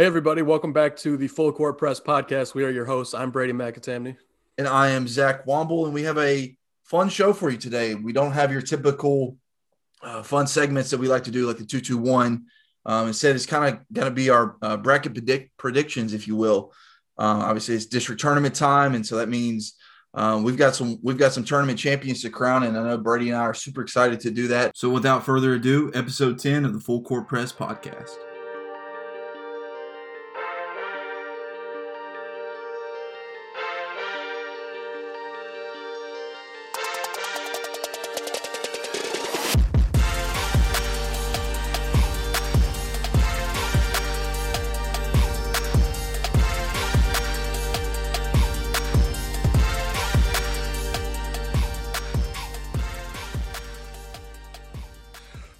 Hey, everybody. Welcome back to the Full Court Press podcast. We are your hosts. I'm Brady McAtamney. And I am Zach Womble, and we have a fun show for you today. We don't have your typical fun segments that we like to do, like the 2-2-1. Instead, it's kind of going to be our bracket predictions, if you will. Obviously, it's district tournament time, and so that means we've got some tournament champions to crown, and I know Brady and I are super excited to do that. So without further ado, episode 10 of the Full Court Press podcast.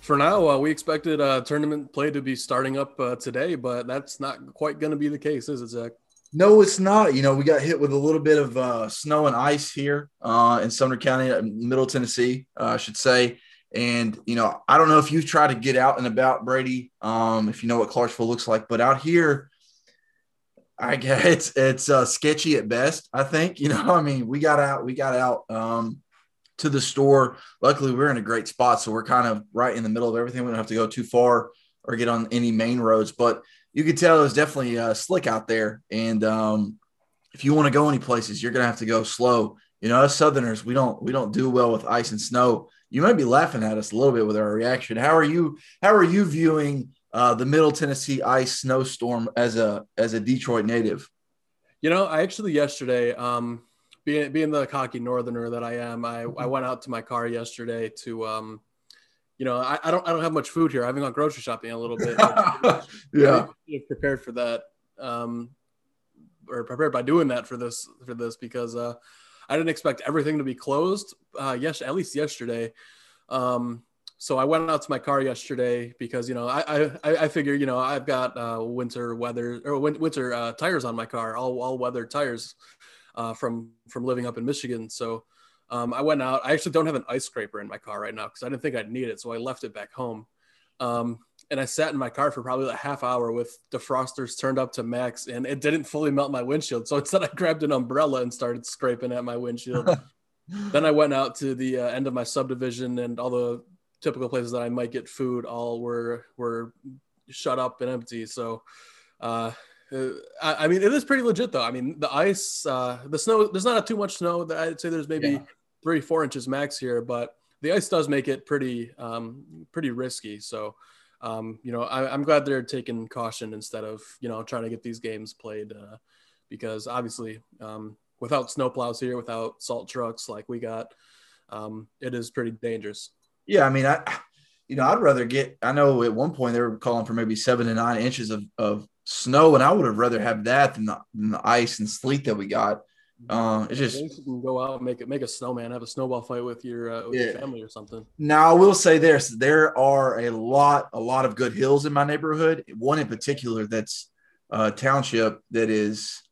For now, we expected tournament play to be starting up today, but that's not quite going to be the case, is it, Zach? No, it's not. You know, we got hit with a little bit of snow and ice here in Sumner County, Middle Tennessee, I should say. And, you know, I don't know if you've tried to get out and about, Brady, if you know what Clarksville looks like. But out here, I guess it's sketchy at best, I think. You know, I mean, we got out. To the store. Luckily, we're in a great spot, so we're kind of right in the middle of everything. We don't have to go too far or get on any main roads, but you could tell it was definitely slick out there. And if you want to go any places, you're going to have to go slow. You know, us Southerners, we don't do well with ice and snow. You might be laughing at us a little bit with our reaction. How are you viewing the Middle Tennessee ice snowstorm as a Detroit native? You know, I actually yesterday, being the cocky northerner that I am, I went out to my car yesterday to, you know, I don't have much food here. I haven't gone grocery shopping in a little bit. Yeah, prepared for that, or prepared by doing that for this because I didn't expect everything to be closed. Yes, at least yesterday. So I went out to my car yesterday because, you know, I figure, you know, I've got winter tires on my car, all weather tires. From living up in Michigan. So I went out. I actually don't have an ice scraper in my car right now because I didn't think I'd need it. So I left it back home. And I sat in my car for probably a half hour with defrosters turned up to max, and it didn't fully melt my windshield. So instead I grabbed an umbrella and started scraping at my windshield. Then I went out to the end of my subdivision, and all the typical places that I might get food all were shut up and empty. So I mean, it is pretty legit, though. I mean, the ice, the snow, there's not too much snow. That I'd say there's maybe 3-4 inches max here, but the ice does make it pretty risky. So, you know, I'm glad they're taking caution instead of, you know, trying to get these games played because obviously without snowplows here, without salt trucks like we got, it is pretty dangerous. Yeah, I mean, I'd rather I know at one point they were calling for maybe 7 to 9 inches of snow, and I would have rather have that than the ice and sleet that we got. It's just, you can go out and make a snowman, have a snowball fight with your family or something. Now I will say this: there are a lot of good hills in my neighborhood. One in particular that's a township that is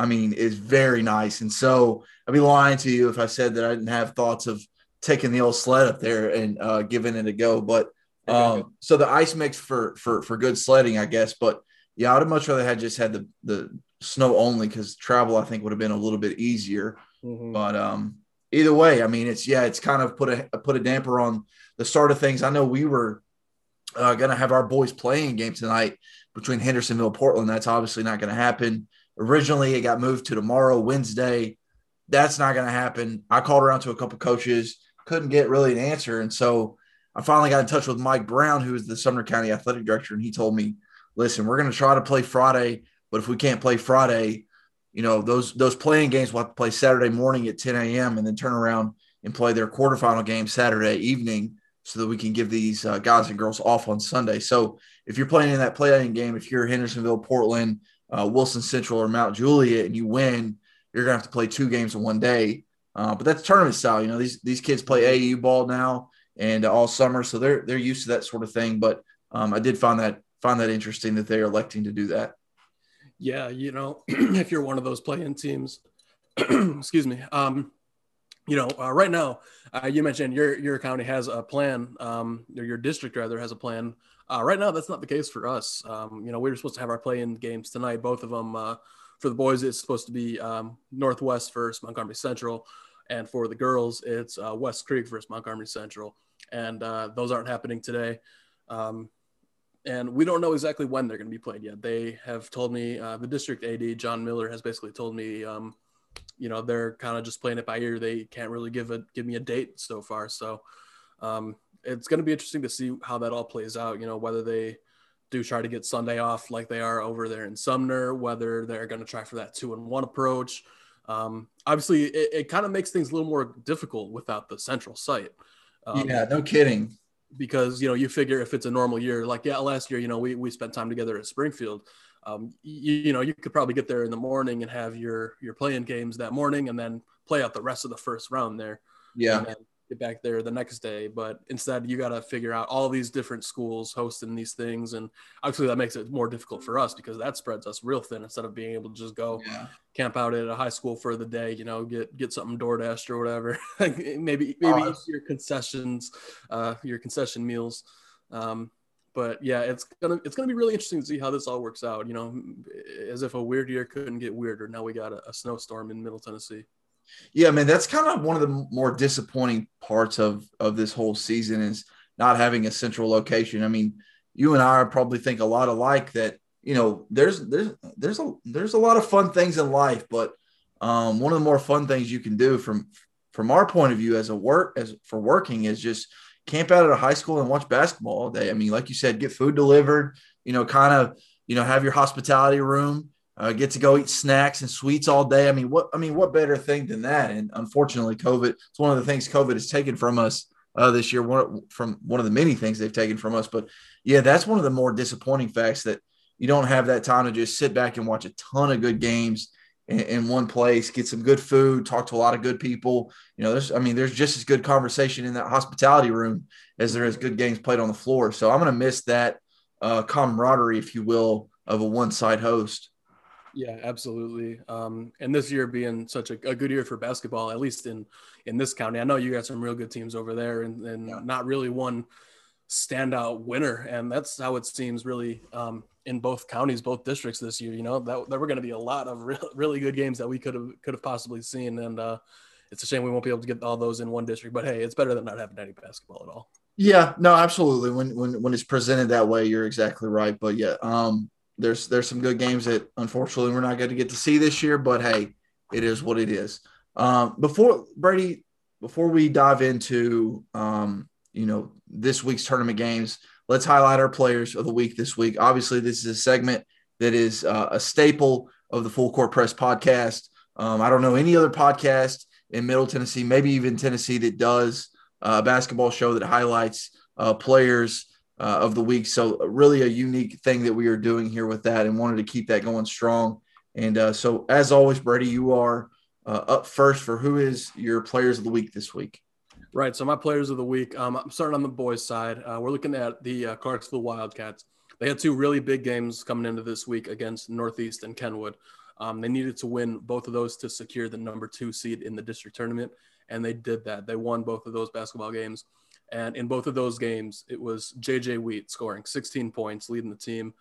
very nice. And so I'd be lying to you if I said that I didn't have thoughts of taking the old sled up there and giving it a go. But so the ice makes for good sledding, I guess. But yeah, I would have much rather had just had the snow only, because travel, I think, would have been a little bit easier. Mm-hmm. But either way, I mean, it's kind of put a damper on the start of things. I know we were going to have our boys playing game tonight between Hendersonville and Portland. That's obviously not going to happen. Originally, it got moved to tomorrow, Wednesday. That's not going to happen. I called around to a couple coaches, couldn't get really an answer. And so I finally got in touch with Mike Brown, who is the Sumner County Athletic Director, and he told me, listen, we're going to try to play Friday, but if we can't play Friday, you know, those playing games we'll have to play Saturday morning at 10 a.m. and then turn around and play their quarterfinal game Saturday evening so that we can give these guys and girls off on Sunday. So if you're playing in that playing game, if you're Hendersonville, Portland, Wilson Central, or Mount Juliet and you win, you're going to have to play 2 games in one day. But that's tournament style. You know, these kids play AAU ball now and all summer, so they're used to that sort of thing. But I did find that interesting that they are electing to do that. Yeah, you know, if you're one of those play-in teams, excuse me, you know, right now, you mentioned your county has a plan, or your district rather has a plan Right now, that's not the case for us. We were supposed to have our play-in games tonight, both of them. For the boys, it's supposed to be Northwest versus Montgomery Central, and for the girls, it's West Creek versus Montgomery Central, and those aren't happening today. And we don't know exactly when they're going to be played yet. They have told me, the district AD, John Miller, has basically told me, they're kind of just playing it by ear. They can't really give me a date so far. So it's going to be interesting to see how that all plays out, whether they do try to get Sunday off like they are over there in Sumner, whether they're going to try for that 2-1 approach. Obviously, it kind of makes things a little more difficult without the central site. Yeah, no kidding. Because, you figure if it's a normal year, like, yeah, last year, we spent time together at Springfield. You could probably get there in the morning and have your play-in games that morning and then play out the rest of the first round there. Yeah. And then get back there the next day. But instead, you got to figure out all these different schools hosting these things. And obviously, that makes it more difficult for us because that spreads us real thin instead of being able to just go camp out at a high school for the day, get something DoorDashed or whatever. maybe your concessions, your concession meals. But yeah, it's gonna be really interesting to see how this all works out. As if a weird year couldn't get weirder. Now we got a snowstorm in Middle Tennessee. Yeah, man, that's kind of one of the more disappointing parts of this whole season is not having a central location. I mean, you and I probably think a lot alike that, there's a lot of fun things in life, but one of the more fun things you can do from our point of view working is just camp out at a high school and watch basketball all day. I mean, like you said, get food delivered, have your hospitality room, get to go eat snacks and sweets all day. I mean, what better thing than that? And unfortunately, it's one of the things COVID has taken from us this year, one of the many things they've taken from us. But yeah, that's one of the more disappointing facts that you don't have that time to just sit back and watch a ton of good games in one place, get some good food, talk to a lot of good people. There's just as good conversation in that hospitality room as there is good games played on the floor. So I'm going to miss that camaraderie, if you will, of a one-side host. Yeah, absolutely. And this year being such a good year for basketball, at least in this county, I know you got some real good teams over there and not really one standout winner. And that's how it seems really in both counties, both districts this year, that there were going to be a lot of really good games that we could have possibly seen. And it's a shame we won't be able to get all those in one district, but hey, it's better than not having any basketball at all. Yeah, no, absolutely. When it's presented that way, you're exactly right. But yeah, there's some good games that unfortunately we're not going to get to see this year, but hey, it is what it is. Before we dive into, this week's tournament games, let's highlight our players of the week this week. Obviously, this is a segment that is a staple of the Full Court Press podcast. I don't know any other podcast in Middle Tennessee, maybe even Tennessee, that does a basketball show that highlights players of the week. So really a unique thing that we are doing here with that and wanted to keep that going strong. And so as always, Brady, you are up first for who is your players of the week this week. Right. So my players of the week, I'm starting on the boys' side. We're looking at the Clarksville Wildcats. They had two really big games coming into this week against Northeast and Kenwood. They needed to win both of those to secure the number 2 seed in the district tournament. And they did that. They won both of those basketball games. And in both of those games, it was JJ Wheat scoring 16 points, leading the team.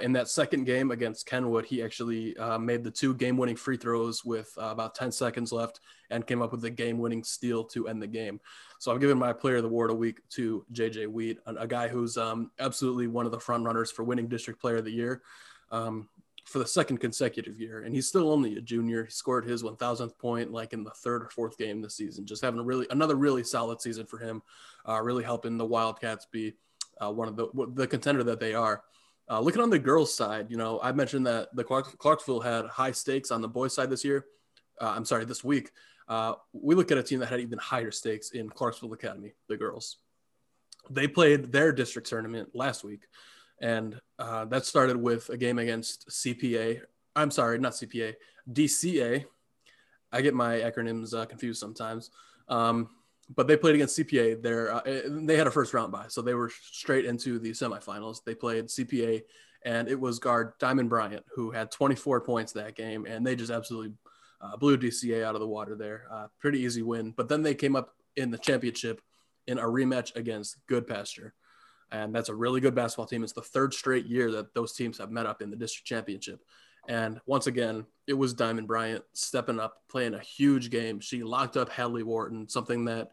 In that second game against Kenwood, he actually made the 2 game-winning free throws with about 10 seconds left and came up with a game-winning steal to end the game. So I'm giving my player of the award a week to JJ Wheat, a guy who's absolutely one of the front runners for winning district player of the year for the second consecutive year. And he's still only a junior. He scored his 1,000th point like in the 3rd or 4th game this season, just having another really solid season for him, really helping the Wildcats be one of the contender that they are. Looking on the girls' side, I mentioned that the Clarksville had high stakes on the boys' side this year. I'm sorry, this week. We look at a team that had even higher stakes in Clarksville Academy, the girls. They played their district tournament last week. And that started with a game against DCA. I get my acronyms confused sometimes. But they played against CPA. They had a first round bye, so they were straight into the semifinals. They played CPA, and it was guard Diamond Bryant, who had 24 points that game, and they just absolutely blew DCA out of the water there. Pretty easy win. But then they came up in the championship in a rematch against Good Pasture. And that's a really good basketball team. It's the third straight year that those teams have met up in the district championship. And once again, it was Diamond Bryant stepping up, playing a huge game. She locked up Hadley Wharton, something that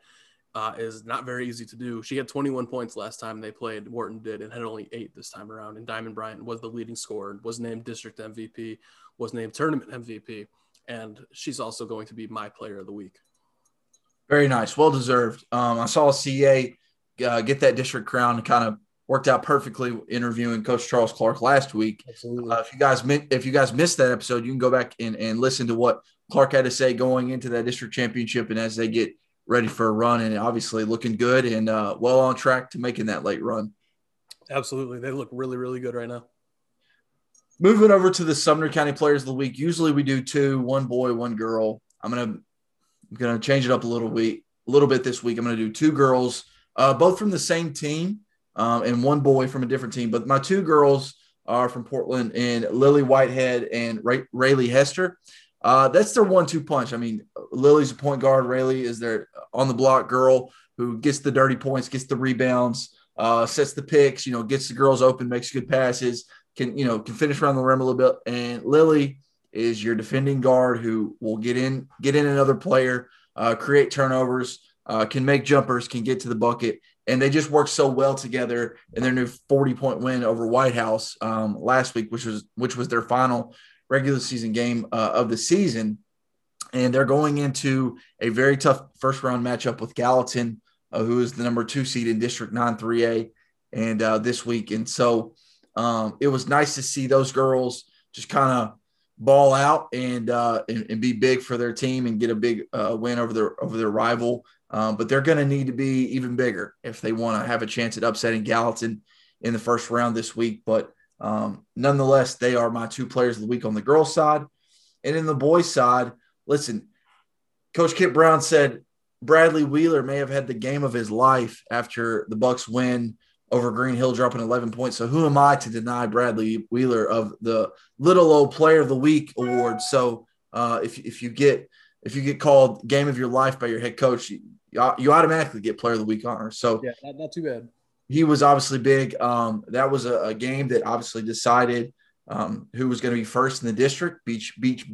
is not very easy to do. She had 21 points last time they played. Wharton did, and had only 8 this time around. And Diamond Bryant was the leading scorer, was named district MVP, was named tournament MVP. And she's also going to be my player of the week. Very nice. Well deserved. I saw CA get that district crown and kind of worked out perfectly interviewing Coach Charles Clark last week. Absolutely. If you guys missed that episode, you can go back and listen to what Clark had to say going into that district championship and as they get ready for a run, and obviously looking good and well on track to making that late run. Absolutely. They look really, really good right now. Moving over to the Sumner County Players of the Week. Usually we do 2, one boy, one girl. I'm gonna change it up a little bit this week. I'm gonna do 2 girls, both from the same team, and one boy from a different team. But my 2 girls are from Portland, and Lily Whitehead and Rayleigh Hester. That's their 1-2 punch. I mean, Lily's a point guard. Rayleigh is their on-the-block girl who gets the dirty points, gets the rebounds, sets the picks, you know, gets the girls open, makes good passes, can finish around the rim a little bit. And Lily is your defending guard who will get in another player, create turnovers, can make jumpers, can get to the bucket. And they just work so well together in their new 40-point win over White House last week, which was their final regular season game of the season. And they're going into a very tough first-round matchup with Gallatin, who is the number 2 seed in District 9-3A, and this week. And so it was nice to see those girls just kind of ball out and be big for their team and get a big win over their rival. But they're going to need to be even bigger if they want to have a chance at upsetting Gallatin in the first round this week. But nonetheless, they are my 2 players of the week on the girls' side. And in the boys' side, listen, Coach Kip Brown said Bradley Wheeler may have had the game of his life after the Bucks win over Green Hill, dropping 11 points. So who am I to deny Bradley Wheeler of the Little Old Player of the Week award? So if you get called game of your life by your head coach, you automatically get player of the week honor. So yeah, not too bad. He was obviously big. That was a game that obviously decided who was going to be first in the district. Beach beat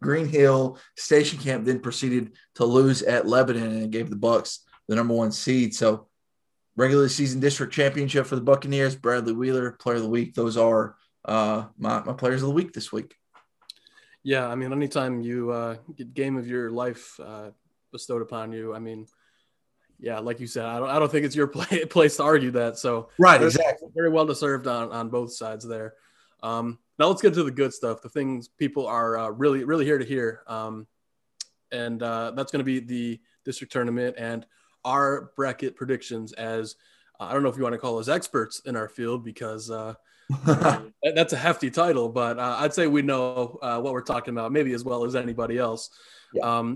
Green Hill. Station Camp then proceeded to lose at Lebanon and gave the Bucks the number 1 seed. So regular season district championship for the Buccaneers. Bradley Wheeler, player of the week. Those are my players of the week this week. Yeah, I mean, anytime you get game of your life bestowed upon you, I mean, yeah, like you said, I don't think it's your place to argue that. So right, exactly, very well deserved on both sides there. Now let's get to the good stuff, the things people are really, really here to hear, and that's going to be the district tournament and our bracket predictions. As I don't know if you want to call us experts in our field because. That's a hefty title, but I'd say we know what we're talking about, maybe as well as anybody else. Yeah.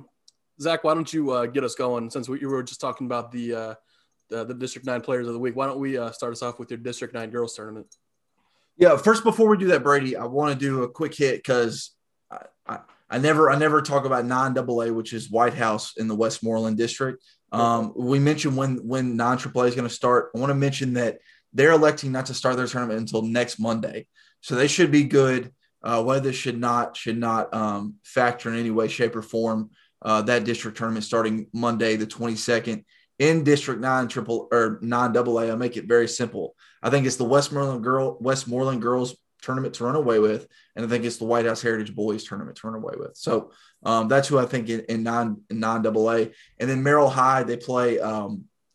Zach, why don't you get us going? Since you were just talking about the District 9 Players of the Week, why don't we start us off with your District 9 Girls Tournament? Yeah, first, before we do that, Brady, I want to do a quick hit because I never talk about non-AA, which is White House in the Westmoreland District. We mentioned when non-AAA is going to start. I want to mention that they're electing not to start their tournament until next Monday. So they should be good. Weather should not factor in any way, shape, or form that district tournament starting Monday, the 22nd in District 9 triple or non-AA. I make it very simple. I think it's the Westmoreland Girls Tournament to run away with, and I think it's the White House Heritage Boys Tournament to run away with. So that's who I think in non-AA. And then Merrill High, they play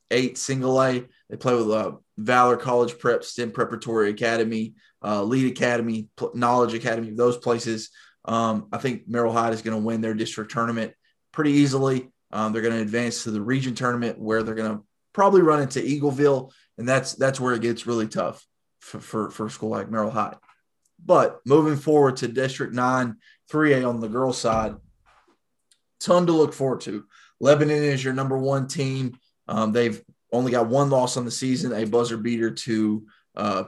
8 single A. They play with Valor College Prep, STEM Preparatory Academy, Lead Academy, Knowledge Academy, those places. I think Merrill Hyde is going to win their district tournament pretty easily. They're going to advance to the region tournament where they're going to probably run into Eagleville, and that's where it gets really tough for a school like Merrill Hyde. But moving forward to District 9, 3A on the girls' side, ton to look forward to. Lebanon is your number 1 team. They've only got 1 loss on the season, a buzzer beater to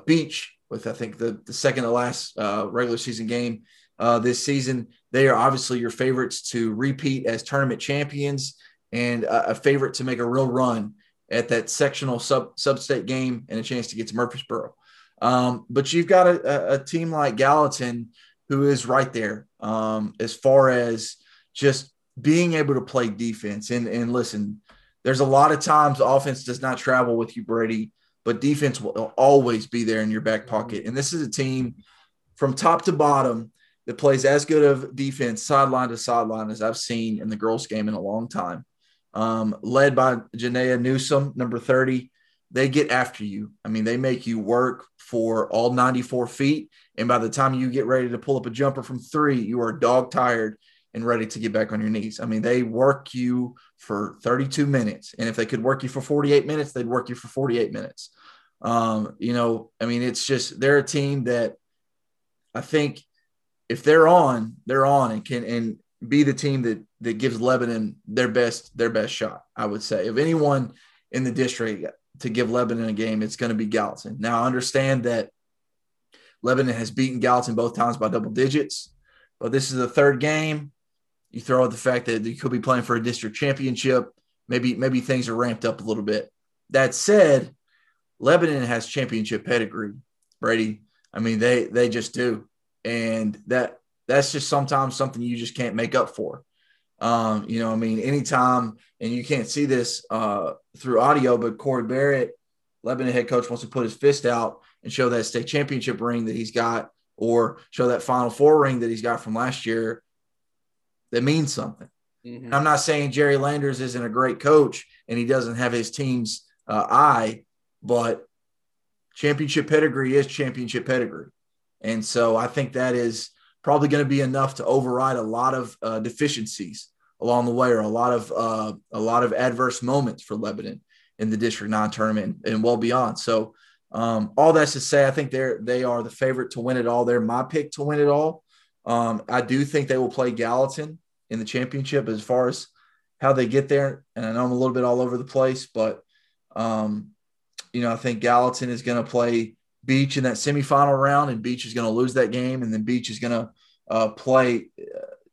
Beach with, I think, the second to last regular season game this season. They are obviously your favorites to repeat as tournament champions and a favorite to make a real run at that sectional sub-state game and a chance to get to Murfreesboro. But you've got a team like Gallatin who is right there as far as just being able to play defense. And listen, there's a lot of times offense does not travel with you, Brady, but defense will always be there in your back pocket. And this is a team from top to bottom that plays as good of defense sideline to sideline as I've seen in the girls' game in a long time. Led by Janaea Newsom, number 30, they get after you. I mean, they make you work for all 94 feet. And by the time you get ready to pull up a jumper from three, you are dog tired and ready to get back on your knees. I mean, they work you for 32 minutes. And if they could work you for 48 minutes, they'd work you for 48 minutes. You know, I mean, it's just, they're a team that I think if they're on, they're on and can, and be the team that gives Lebanon their best shot. I would say if anyone in the district to give Lebanon a game, it's going to be Gallatin. Now I understand that Lebanon has beaten Gallatin both times by double digits, but this is the third game. You throw out the fact that you could be playing for a district championship. Maybe things are ramped up a little bit. That said, Lebanon has championship pedigree, Brady. I mean, they just do. And that's just sometimes something you just can't make up for. You know, I mean, anytime, and you can't see this through audio, but Corey Barrett, Lebanon head coach, wants to put his fist out and show that state championship ring that he's got, or show that Final Four ring that he's got from last year. That means something. Mm-hmm. And I'm not saying Jerry Landers isn't a great coach and he doesn't have his team's eye, but championship pedigree is championship pedigree. And so I think that is probably going to be enough to override a lot of deficiencies along the way, or a lot of adverse moments for Lebanon in the District 9 tournament and well beyond. So all that's to say, I think they are the favorite to win it all. They're my pick to win it all. I do think they will play Gallatin in the championship as far as how they get there. And I know I'm a little bit all over the place, but you know, I think Gallatin is going to play Beach in that semifinal round, and Beach is going to lose that game. And then Beach is going to play,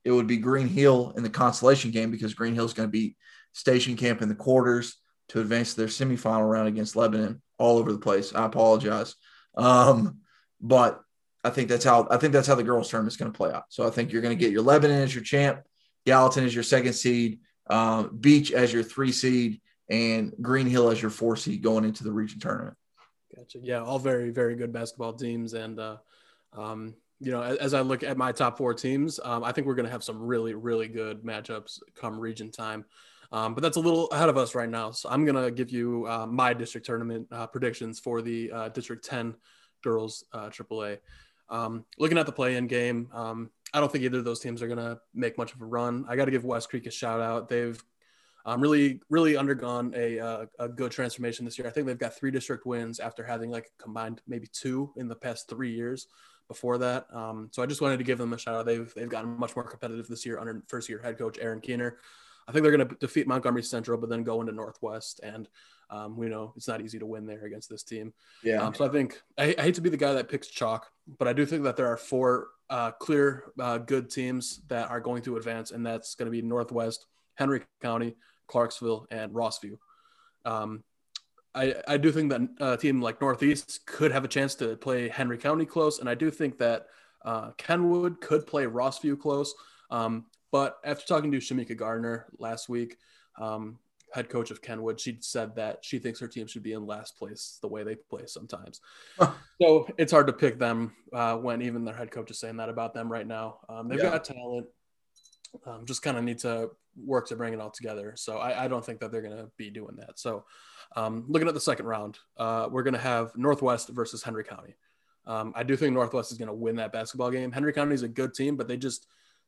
it would be Green Hill in the consolation game, because Green Hill is going to beat Station Camp in the quarters to advance to their semifinal round against Lebanon. All over the place. I apologize. But I think that's how the girls' tournament is going to play out. So I think you're going to get your Lebanon as your champ, Gallatin as your second seed, Beach as your 3 seed, and Green Hill as your 4 seed going into the region tournament. Gotcha. Yeah, all very, very good basketball teams. And, you know, as I look at my top 4 teams, I think we're going to have some really, really good matchups come region time. But that's a little ahead of us right now. So I'm going to give you my district tournament predictions for the District 10 girls AAA. Looking at the play-in game, I don't think either of those teams are going to make much of a run. I got to give West Creek a shout-out. They've really, really undergone a good transformation this year. I think they've got 3 district wins after having like combined maybe 2 in the past 3 years before that. So I just wanted to give them a shout out. They've gotten much more competitive this year under first year head coach Aaron Keener. I think they're going to defeat Montgomery Central, but then go into Northwest. And we know it's not easy to win there against this team. Yeah. So I think I hate to be the guy that picks chalk, but I do think that there are 4 clear good teams that are going to advance. And that's going to be Northwest, Henry County, Clarksville, and Rossview. I do think that a team like Northeast could have a chance to play Henry County close, and I do think that Kenwood could play Rossview close. But after talking to Shamika Gardner last week, head coach of Kenwood, she said that she thinks her team should be in last place the way they play sometimes. So it's hard to pick them when even their head coach is saying that about them right now. They've got talent. Just kind of need to work to bring it all together. So I don't think that they're going to be doing that. So looking at the second round, we're going to have Northwest versus Henry County. I do think Northwest is going to win that basketball game. Henry County is a good team, but they just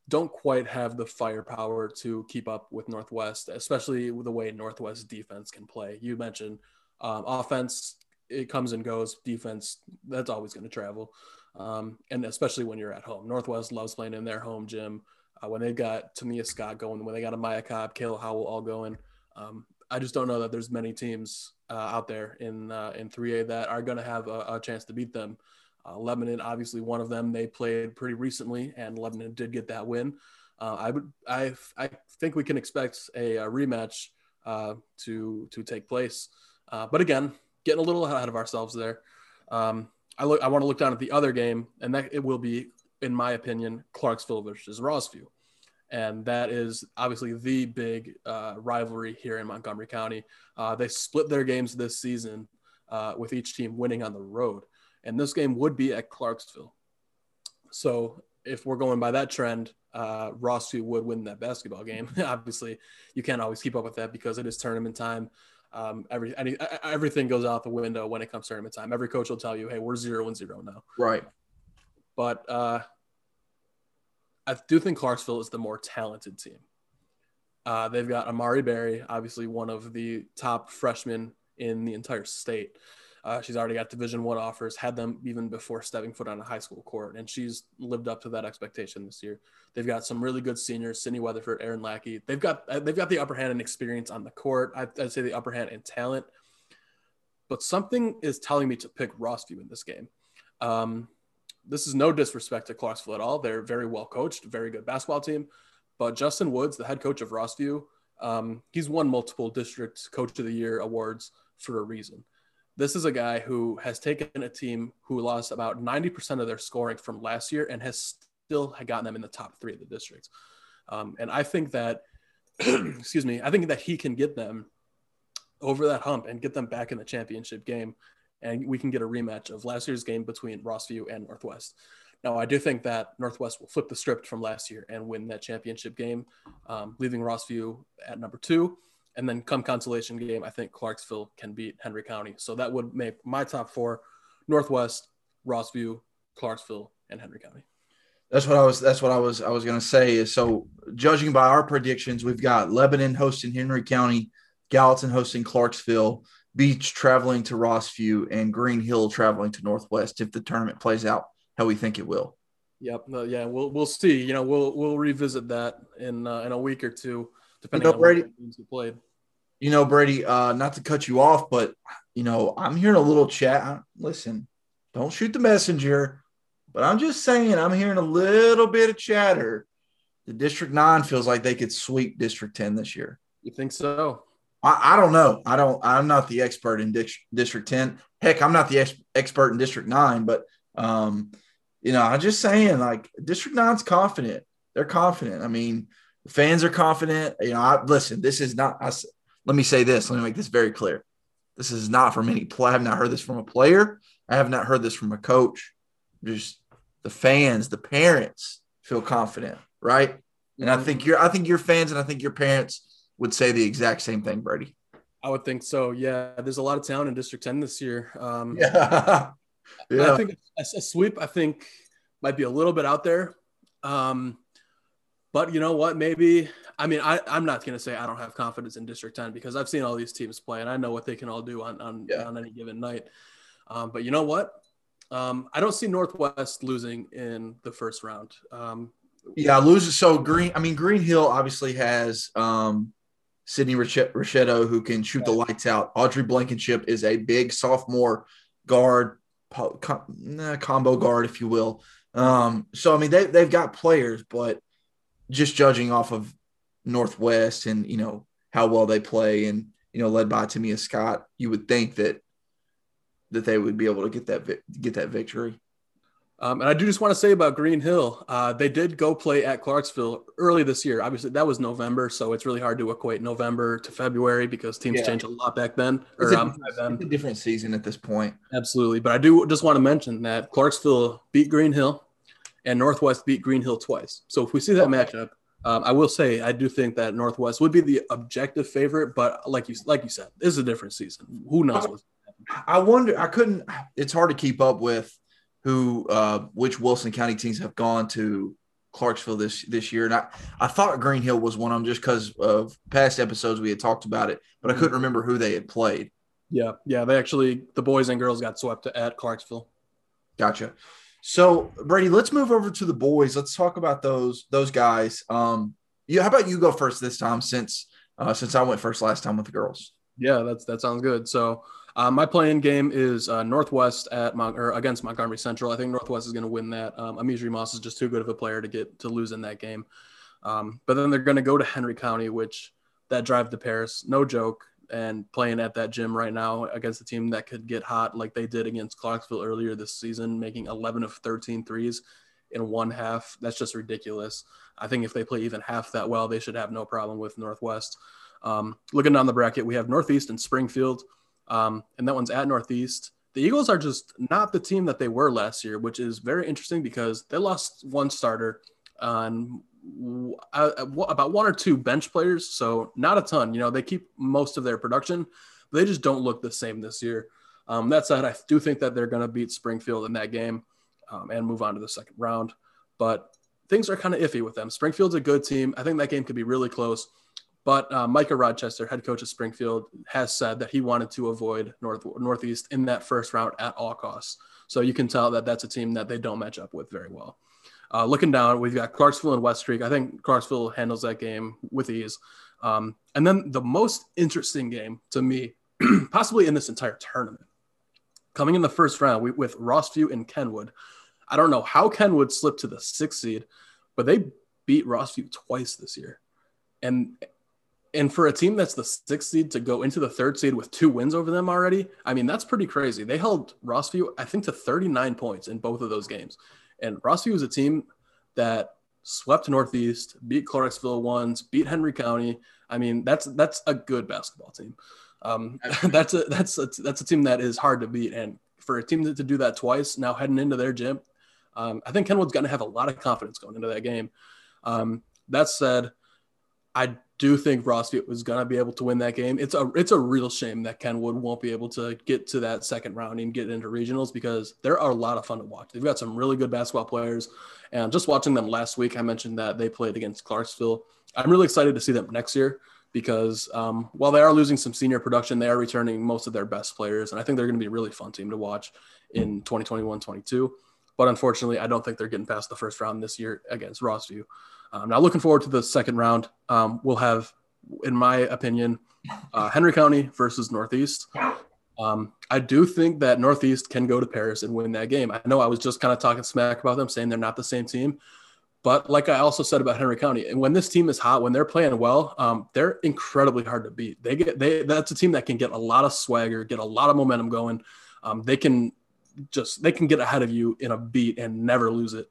don't quite have the firepower to keep up with Northwest, especially with the way Northwest defense can play. You mentioned offense, it comes and goes. Defense, that's always going to travel. And especially when you're at home, Northwest loves playing in their home gym. When they've got Tamia Scott going, when they got Amaya Cobb, Caleb Howell all going, I just don't know that there's many teams out there in 3A that are going to have a chance to beat them. Lebanon, obviously one of them, they played pretty recently, and Lebanon did get that win. I think we can expect a rematch to take place. But again, getting a little ahead of ourselves there. I want to look down at the other game, and that it will be, in my opinion, Clarksville versus Rossview. And that is obviously the big rivalry here in Montgomery County. They split their games this season with each team winning on the road. And this game would be at Clarksville. So if we're going by that trend, Rossview would win that basketball game. Obviously, you can't always keep up with that because it is tournament time. Everything goes out the window when it comes to tournament time. Every coach will tell you, hey, we're 0-0 now. Right. But I do think Clarksville is the more talented team. They've got Amari Berry, obviously one of the top freshmen in the entire state. She's already got Division I offers, had them even before stepping foot on a high school court, and she's lived up to that expectation this year. They've got some really good seniors, Sydney Weatherford, Aaron Lackey. They've got the upper hand in experience on the court. I'd say the upper hand in talent. But something is telling me to pick Rossview in this game. This is no disrespect to Clarksville at all. They're very well coached, very good basketball team. But Justin Woods, the head coach of Rossview, he's won multiple District Coach of the Year awards for a reason. This is a guy who has taken a team who lost about 90% of their scoring from last year and has still gotten them in the top three of the district. And I think that, I think that he can get them over that hump and get them back in the championship game. And we can get a rematch of last year's game between Rossview and Northwest. Now, I do think that Northwest will flip the script from last year and win that championship game, leaving Rossview at number 2. And then come consolation game, I think Clarksville can beat Henry County. So that would make my top 4: Northwest, Rossview, Clarksville, and Henry County. That's what I was going to say. Is so judging by our predictions, we've got Lebanon hosting Henry County, Gallatin hosting Clarksville, Beach traveling to Rossview, and Green Hill traveling to Northwest if the tournament plays out how we think it will. Yep. No, yeah, we'll see. You know, we'll revisit that in a week or two, depending on Brady, what games you played. You know, Brady, not to cut you off, but, you know, I'm hearing a little chat. Listen, don't shoot the messenger, but I'm just saying I'm hearing a little bit of chatter. The District 9 feels like they could sweep District 10 this year. You think so? I don't know. I'm not the expert in District 10. Heck, I'm not the expert in District 9, but, you know, I'm just saying, like, District 9's confident. They're confident. I mean, the fans are confident. You know, listen, this is not – let me say this. Let me make this very clear. This is not from any – I have not heard this from a player. I have not heard this from a coach. Just the fans, the parents feel confident, right? And I think your fans and I think your parents would say the exact same thing, Brady. I would think so, yeah. There's a lot of talent in District 10 this year. Yeah. I think a sweep, I think, might be a little bit out there. But you know what? Maybe – I mean, I'm not going to say I don't have confidence in District 10 because I've seen all these teams play, and I know what they can all do on any given night. But you know what? I don't see Northwest losing in the first round. Loses. So, Green Hill obviously has Sydney Richetto, who can shoot the lights out. Audrey Blankenship is a big sophomore guard, combo guard, if you will. So, I mean, they've got players, but – just judging off of Northwest and, you know, how well they play and, you know, led by Tamia Scott, you would think that they would be able to get that victory. And I do just want to say about Green Hill, they did go play at Clarksville early this year. Obviously, that was November, so it's really hard to equate November to February because teams change a lot back then. It's a different season at this point. Absolutely. But I do just want to mention that Clarksville beat Green Hill, and Northwest beat Green Hill twice. So if we see that matchup, I will say I do think that Northwest would be the objective favorite. But like you said, this is a different season. Who knows? I wonder. It's hard to keep up with which Wilson County teams have gone to Clarksville this year. And I thought Green Hill was one of them just because of past episodes we had talked about it, but I couldn't remember who they had played. Yeah. They actually, the boys and girls got swept at Clarksville. Gotcha. So, Brady, let's move over to the boys. Let's talk about those guys. How about you go first this time since I went first last time with the girls? Yeah, that sounds good. So, my play-in game is Northwest against Montgomery Central. I think Northwest is going to win that. Amiri Moss is just too good of a player to lose in that game. But then they're going to go to Henry County, which that drive to Paris, no joke, and playing at that gym right now against a team that could get hot like they did against Clarksville earlier this season, making 11 of 13 threes in one half. That's just ridiculous. I think if they play even half that well, they should have no problem with Northwest. Looking down the bracket, we have Northeast and Springfield, and that one's at Northeast. The Eagles are just not the team that they were last year, which is very interesting because they lost one starter on about one or two bench players, so not a ton. You know, they keep most of their production, but they just don't look the same this year. That said, I do think that they're going to beat Springfield in that game and move on to the second round. But things are kind of iffy with them. Springfield's a good team. I think that game could be really close. But Micah Rochester, head coach of Springfield, has said that he wanted to avoid Northeast in that first round at all costs. So you can tell that that's a team that they don't match up with very well. Looking down, we've got Clarksville and West Creek. I think Clarksville handles that game with ease. And then the most interesting game to me, possibly in this entire tournament, coming in the first round with Rossview and Kenwood. I don't know how Kenwood slipped to the sixth seed, but they beat Rossview twice this year. And for a team that's the sixth seed to go into the third seed with two wins over them already, I mean, that's pretty crazy. They held Rossview, I think, to 39 points in both of those games. And Rossview is a team that swept Northeast, beat Clarksville once, beat Henry County. I mean, that's a good basketball team. That's a team that is hard to beat. And for a team to do that twice, now heading into their gym, I think Kenwood's going to have a lot of confidence going into that game. That said, I do think Rossview was going to be able to win that game. It's a real shame that Kenwood won't be able to get to that second round and get into regionals because they're a lot of fun to watch. They've got some really good basketball players. And just watching them last week, I mentioned that they played against Clarksville. I'm really excited to see them next year because while they are losing some senior production, they are returning most of their best players. And I think they're going to be a really fun team to watch in 2021-22. But unfortunately, I don't think they're getting past the first round this year against Rossview. Now looking forward to the second round, we'll have, in my opinion, Henry County versus Northeast. I do think that Northeast can go to Paris and win that game. I know I was just kind of talking smack about them, saying they're not the same team. But like I also said about Henry County, and when this team is hot, when they're playing well, they're incredibly hard to beat. That's a team that can get a lot of swagger, get a lot of momentum going. They can get ahead of you in a beat and never lose it.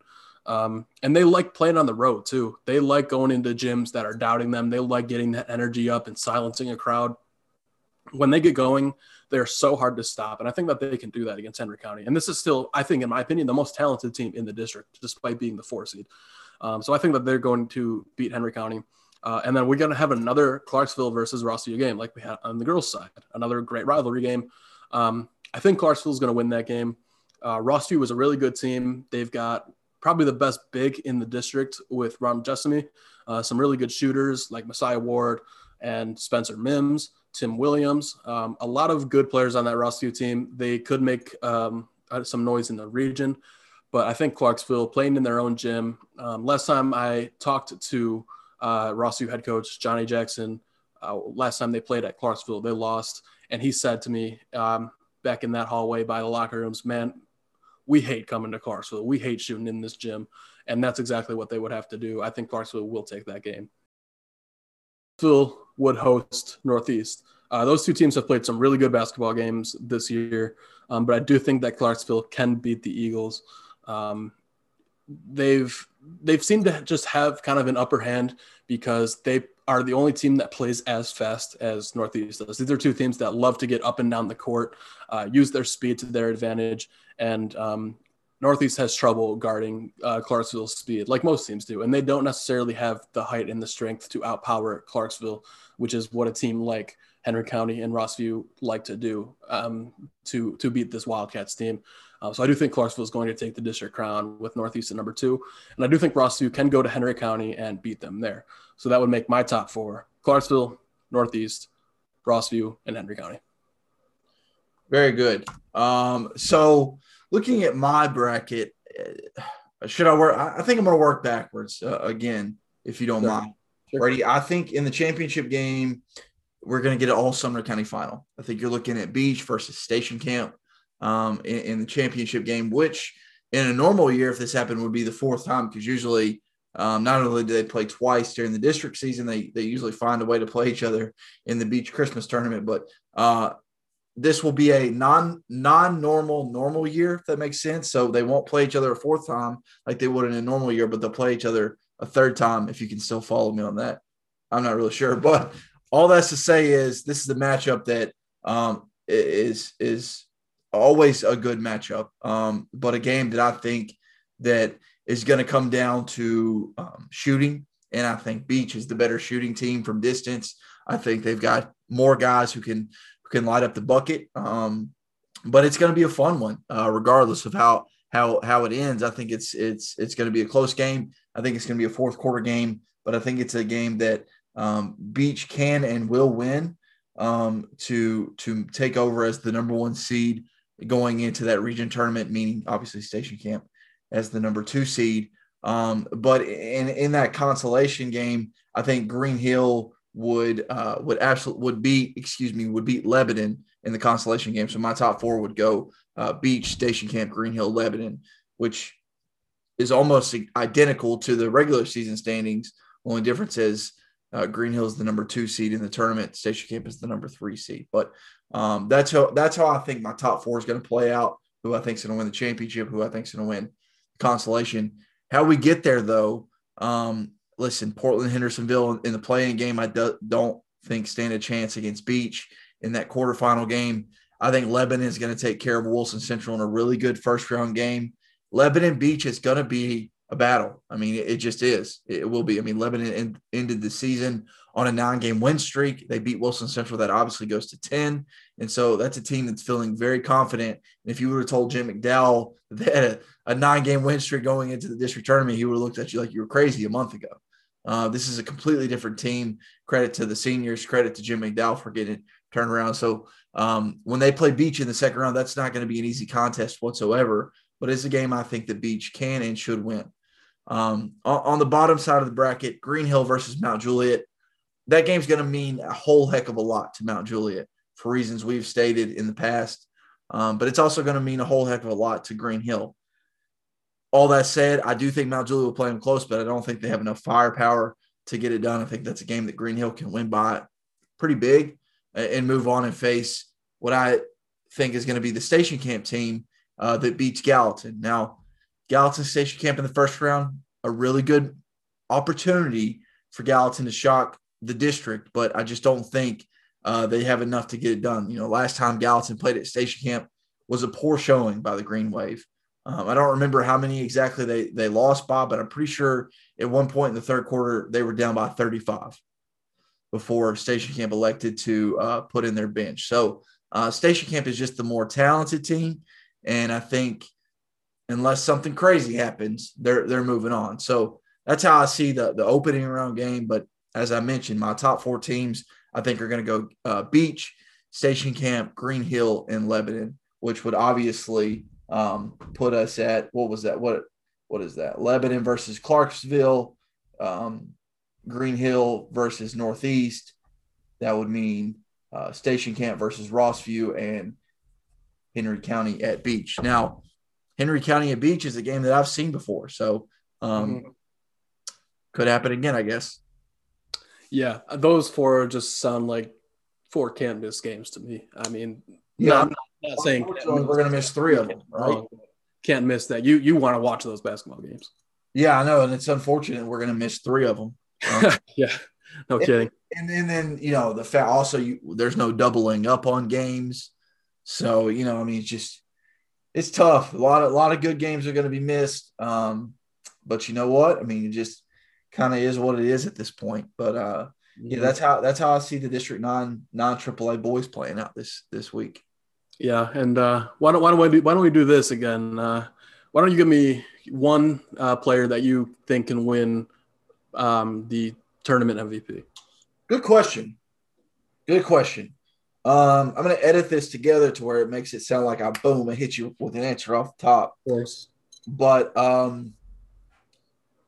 And they like playing on the road too. They like going into gyms that are doubting them. They like getting that energy up and silencing a crowd. When they get going, they're so hard to stop. And I think that they can do that against Henry County. And this is still, I think, in my opinion, the most talented team in the district, despite being the 4 seed. So I think that they're going to beat Henry County. And then we're going to have another Clarksville versus Rossview game like we had on the girls' side, another great rivalry game. I think Clarksville is going to win that game. Rossview was a really good team. They've got probably the best big in the district with Ron Jessamy, some really good shooters like Messiah Ward and Spencer Mims, Tim Williams, a lot of good players on that Rossview team. They could make some noise in the region, but I think Clarksville playing in their own gym. Last time I talked to Rossview head coach Johnny Jackson, last time they played at Clarksville, they lost. And he said to me back in that hallway by the locker rooms, man, we hate coming to Clarksville. We hate shooting in this gym. And that's exactly what they would have to do. I think Clarksville will take that game. Clarksville would host Northeast. Those two teams have played some really good basketball games this year. But I do think that Clarksville can beat the Eagles. They've seemed to just have kind of an upper hand because they are the only team that plays as fast as Northeast does. These are two teams that love to get up and down the court, use their speed to their advantage. And Northeast has trouble guarding Clarksville's speed, like most teams do. And they don't necessarily have the height and the strength to outpower Clarksville, which is what a team like Henry County and Rossview like to do to beat this Wildcats team. So I do think Clarksville is going to take the district crown with Northeast at number 2. And I do think Rossview can go to Henry County and beat them there. So that would make my top 4, Clarksville, Northeast, Rossview, and Henry County. Very good. So looking at my bracket, I think I'm going to work backwards again, if you don't mind. Sure. Brady, I think in the championship game, we're going to get an all Sumner County final. I think you're looking at Beach versus Station Camp in the championship game, which in a normal year, if this happened, would be the 4th time because usually Not only do they play twice during the district season, they usually find a way to play each other in the Beach Christmas tournament. But this will be a normal year, if that makes sense. So they won't play each other a fourth time like they would in a normal year, but they'll play each other a third time, if you can still follow me on that. I'm not really sure. But all that's to say is this is the matchup that is always a good matchup, but a game that I think that is going to come down to shooting. And I think Beach is the better shooting team from distance. I think they've got more guys who can light up the bucket. But it's going to be a fun one, regardless of how it ends. I think it's going to be a close game. I think it's going to be a fourth quarter game, but I think it's a game that Beach can and will win to take over as the number one seed going into that region tournament, meaning obviously Station Camp as the number two seed. But in that consolation game, I think Green Hill would beat Lebanon in the consolation game. So my top four would go Beach, Station Camp, Green Hill, Lebanon, which is almost identical to the regular season standings. Only difference is Green Hill is the number two seed in the tournament. Station Camp is the number three seed. But that's how I think my top four is going to play out, who I think is going to win the championship, who I think is going to win consolation. How we get there, though, listen, Portland, Hendersonville in the play-in game, I don't think stand a chance against Beach in that quarterfinal game. I think Lebanon is going to take care of Wilson Central in a really good first-round game. Lebanon Beach is going to be a battle. I mean, it just is. It will be. I mean, Lebanon ended the season on a 9-game win streak. They beat Wilson Central. That obviously goes to 10. And so that's a team that's feeling very confident. And if you would have told Jim McDowell that they had a 9-game win streak going into the district tournament, he would have looked at you like you were crazy a month ago. This is a completely different team. Credit to the seniors, credit to Jim McDowell for getting turned around. So when they play Beach in the second round, that's not going to be an easy contest whatsoever. But it's a game I think the Beach can and should win. On the bottom side of the bracket, Green Hill versus Mount Juliet. That game's going to mean a whole heck of a lot to Mount Juliet for reasons we've stated in the past. But it's also going to mean a whole heck of a lot to Green Hill. All that said, I do think Mount Juliet will play them close, but I don't think they have enough firepower to get it done. I think that's a game that Green Hill can win by pretty big and move on and face what I think is going to be the Station Camp team that beats Gallatin. Now, Gallatin Station Camp in the first round, a really good opportunity for Gallatin to shock the district, but I just don't think they have enough to get it done. You know, last time Gallatin played at Station Camp was a poor showing by the Green Wave. I don't remember how many exactly they lost by, but I'm pretty sure at one point in the third quarter they were down by 35 before Station Camp elected to put in their bench. So Station Camp is just the more talented team, and I think unless something crazy happens, they're moving on. So that's how I see the opening round game. But as I mentioned, my top four teams I think are going to go Beach, Station Camp, Green Hill, and Lebanon, which would obviously put us at what is that? Lebanon versus Clarksville, Green Hill versus Northeast. That would mean Station Camp versus Rossview and Henry County at Beach. Now, Henry County at Beach is a game that I've seen before, so could happen again, I guess. Yeah, those four just sound like four can't miss games to me. I mean, yeah, I'm not saying we're going to miss three of them, right? Can't miss that. You want to watch those basketball games. Yeah, I know, and it's unfortunate we're going to miss three of them. Yeah, no kidding. And then, you know, the fact also there's no doubling up on games. So, you know, I mean, it's just – it's tough. A lot of good games are going to be missed. But you know what? I mean, it just kind of is what it is at this point. But, yeah, that's how I see the District 9 non-AAA boys playing out this week. Yeah, and why don't we do this again? Why don't you give me one player that you think can win the tournament MVP? Good question. I'm going to edit this together to where it makes it sound like I hit you with an answer off the top. Of course. But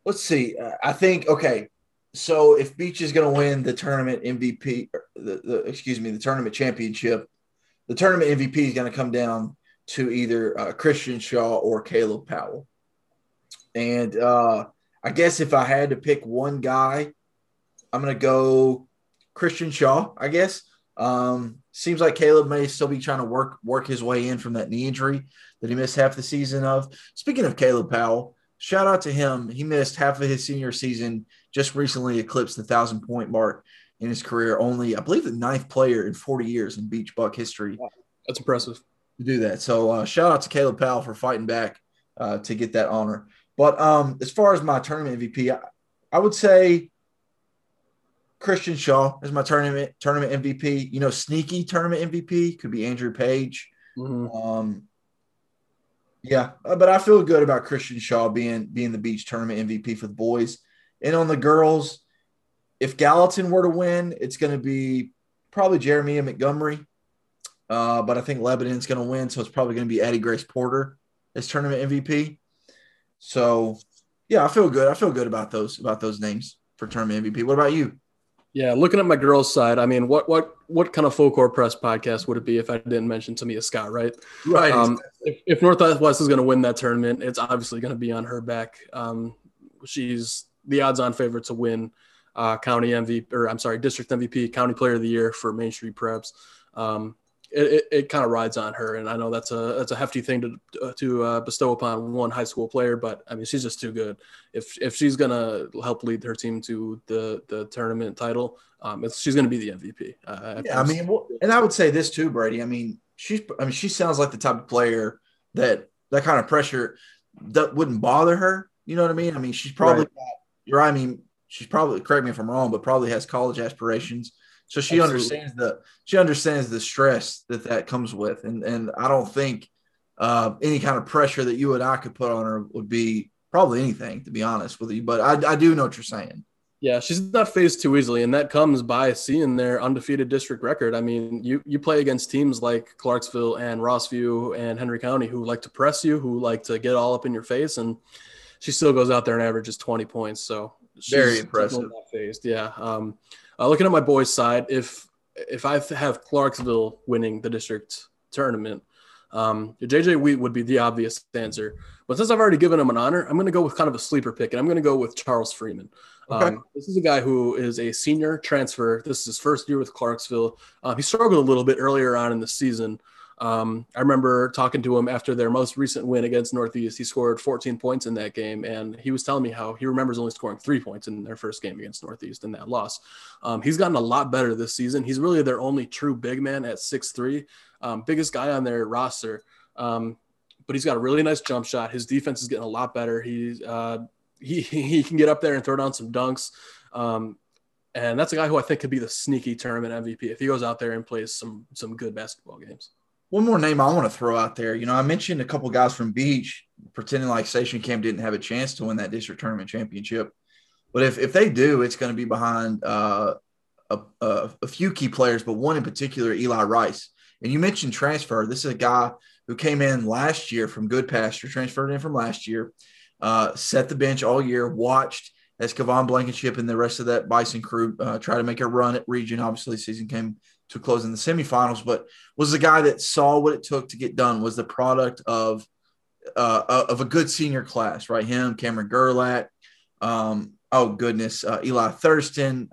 let's see. I think, okay, so if Beach is going to win the tournament MVP, the tournament championship, the tournament MVP is going to come down to either Christian Shaw or Caleb Powell. And I guess if I had to pick one guy, I'm going to go Christian Shaw, I guess. Seems like Caleb may still be trying to work his way in from that knee injury that he missed half the season of. Speaking of Caleb Powell, shout out to him. He missed half of his senior season, just recently eclipsed the 1,000-point mark in his career. Only, I believe, the 9th player in 40 years in Beach Buck history. Wow, that's impressive. To do that. So shout out to Caleb Powell for fighting back to get that honor. But as far as my tournament MVP, I would say Christian Shaw is my tournament MVP. You know, sneaky tournament MVP could be Andrew Page. Mm-hmm. Yeah, but I feel good about Christian Shaw being the Beach tournament MVP for the boys. And on the girls, if Gallatin were to win, it's going to be probably Jeremiah Montgomery. But I think Lebanon's going to win, so it's probably going to be Addie Grace Porter as tournament MVP. So, yeah, I feel good. I feel good about those names for tournament MVP. What about you? Yeah, looking at my girls' side, I mean, what kind of Full Court Press podcast would it be if I didn't mention Tamia Scott, right? Right. If Northwest is going to win that tournament, it's obviously going to be on her back. She's the odds-on favorite to win county MVP, or I'm sorry, district MVP, county player of the year for Main Street Preps. It kind of rides on her, and I know that's a hefty thing to bestow upon one high school player. But I mean, she's just too good. If she's gonna help lead her team to the tournament title, she's gonna be the MVP. I would say this too, Brady. I mean, she sounds like the type of player that kind of pressure that wouldn't bother her. You know what I mean? I mean, she's probably correct me if I'm wrong, but probably has college aspirations. So she understands the stress that comes with, and I don't think any kind of pressure that you and I could put on her would be probably anything, to be honest with you. But I do know what you're saying. Yeah, she's not phased too easily, and that comes by seeing their undefeated district record. I mean, you play against teams like Clarksville and Rossview and Henry County who like to press you, who like to get all up in your face, and she still goes out there and averages 20 points. So she's very impressive. Not phased, yeah. Looking at my boys' side, if I have Clarksville winning the district tournament, JJ Wheat would be the obvious answer. But since I've already given him an honor, I'm going to go with kind of a sleeper pick, and I'm going to go with Charles Freeman. Okay. This is a guy who is a senior transfer. This is his first year with Clarksville. He struggled a little bit earlier on in the season. I remember talking to him after their most recent win against Northeast. He scored 14 points in that game, and he was telling me how he remembers only scoring 3 points in their first game against Northeast in that loss. He's gotten a lot better this season. He's really their only true big man at 6'3", biggest guy on their roster. But he's got a really nice jump shot. His defense is getting a lot better. He can get up there and throw down some dunks. And that's a guy who I think could be the sneaky tournament MVP if he goes out there and plays some good basketball games. One more name I want to throw out there. You know, I mentioned a couple guys from Beach pretending like Station Camp didn't have a chance to win that district tournament championship. But if they do, it's going to be behind a few key players, but one in particular, Eli Rice. And you mentioned transfer. This is a guy who came in last year from Good Pasture, transferred in from last year, set the bench all year, watched as Kevon Blankenship and the rest of that Bison crew try to make a run at region. Obviously, season came to close in the semifinals, but was the guy that saw what it took to get done, was the product of a good senior class, right? Him, Cameron Gerlat, Eli Thurston.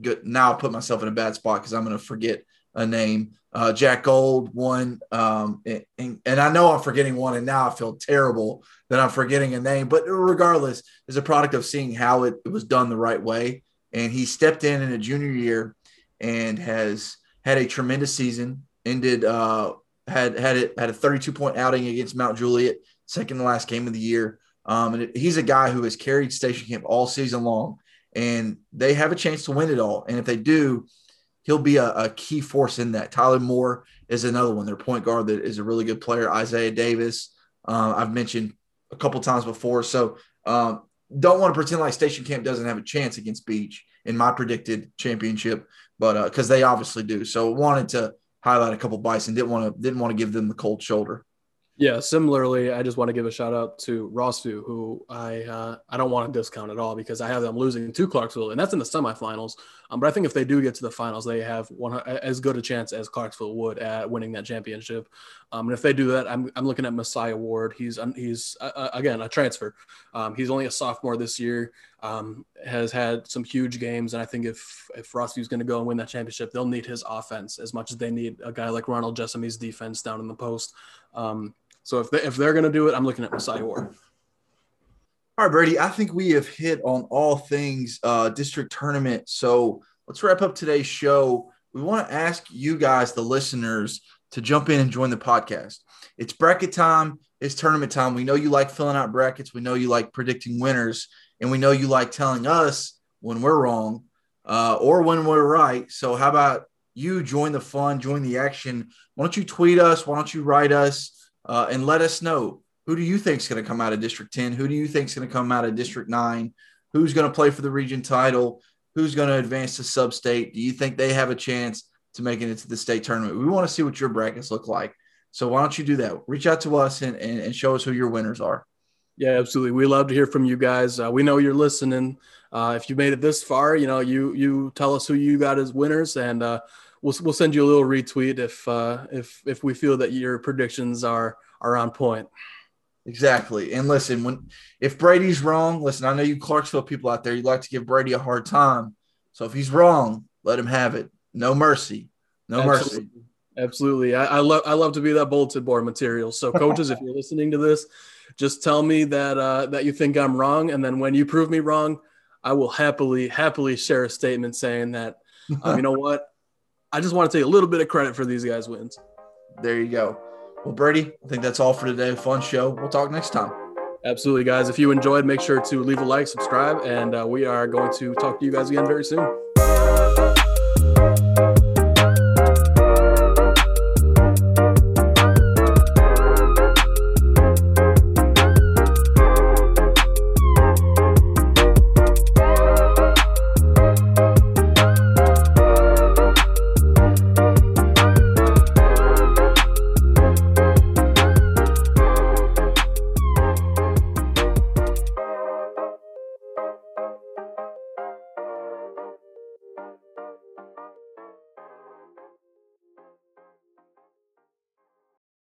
Good. Now I'll put myself in a bad spot because I'm going to forget a name. Jack Gold won, and I know I'm forgetting one, and now I feel terrible that I'm forgetting a name. But regardless, it's a product of seeing how it was done the right way, and he stepped in a junior year and has had a tremendous season. Ended had a 32-point outing against Mount Juliet, second to last game of the year. He's a guy who has carried Station Camp all season long, and they have a chance to win it all. And if they do, he'll be a key force in that. Tyler Moore is another one, their point guard that is a really good player. Isaiah Davis, I've mentioned a couple times before. So don't want to pretend like Station Camp doesn't have a chance against Beach in my predicted championship, but because they obviously do. So wanted to highlight a couple Bison. Didn't want to give them the cold shoulder. Yeah, similarly, I just want to give a shout out to Rossview, who I don't want to discount at all because I have them losing to Clarksville, and that's in the semifinals. But I think if they do get to the finals, they have one as good a chance as Clarksville would at winning that championship. And if they do that, I'm looking at Messiah Ward. He's again a transfer. He's only a sophomore this year. Has had some huge games, and I think if Rossview's going to go and win that championship, they'll need his offense as much as they need a guy like Ronald Jessamy's defense down in the post. So if they're going to do it, I'm looking at Messiah Ward. All right, Brady, I think we have hit on all things district tournament. So let's wrap up today's show. We want to ask you guys, the listeners, to jump in and join the podcast. It's bracket time. It's tournament time. We know you like filling out brackets. We know you like predicting winners. And we know you like telling us when we're wrong or when we're right. So how about you join the fun, join the action? Why don't you tweet us? Why don't you write us and let us know, who do you think is going to come out of District 10? Who do you think is going to come out of District 9? Who's going to play for the region title? Who's going to advance to sub-state? Do you think they have a chance to make it into the state tournament? We want to see what your brackets look like. So why don't you do that? Reach out to us and show us who your winners are. Yeah, absolutely. We love to hear from you guys. We know you're listening. If you made it this far, you know, you tell us who you got as winners, and we'll send you a little retweet if we feel that your predictions are on point. Exactly. And listen, if Brady's wrong, listen, I know you Clarksville people out there, you like to give Brady a hard time. So if he's wrong, let him have it. No mercy. No absolutely. Mercy. Absolutely. I love to be that bulletin board material. So coaches, if you're listening to this, just tell me that you think I'm wrong, and then when you prove me wrong, I will happily share a statement saying that, you know what, I just want to take a little bit of credit for these guys' wins. There you go. Well, Brady, I think that's all for today. Fun show. We'll talk next time. Absolutely, guys. If you enjoyed, make sure to leave a like, subscribe, and we are going to talk to you guys again very soon.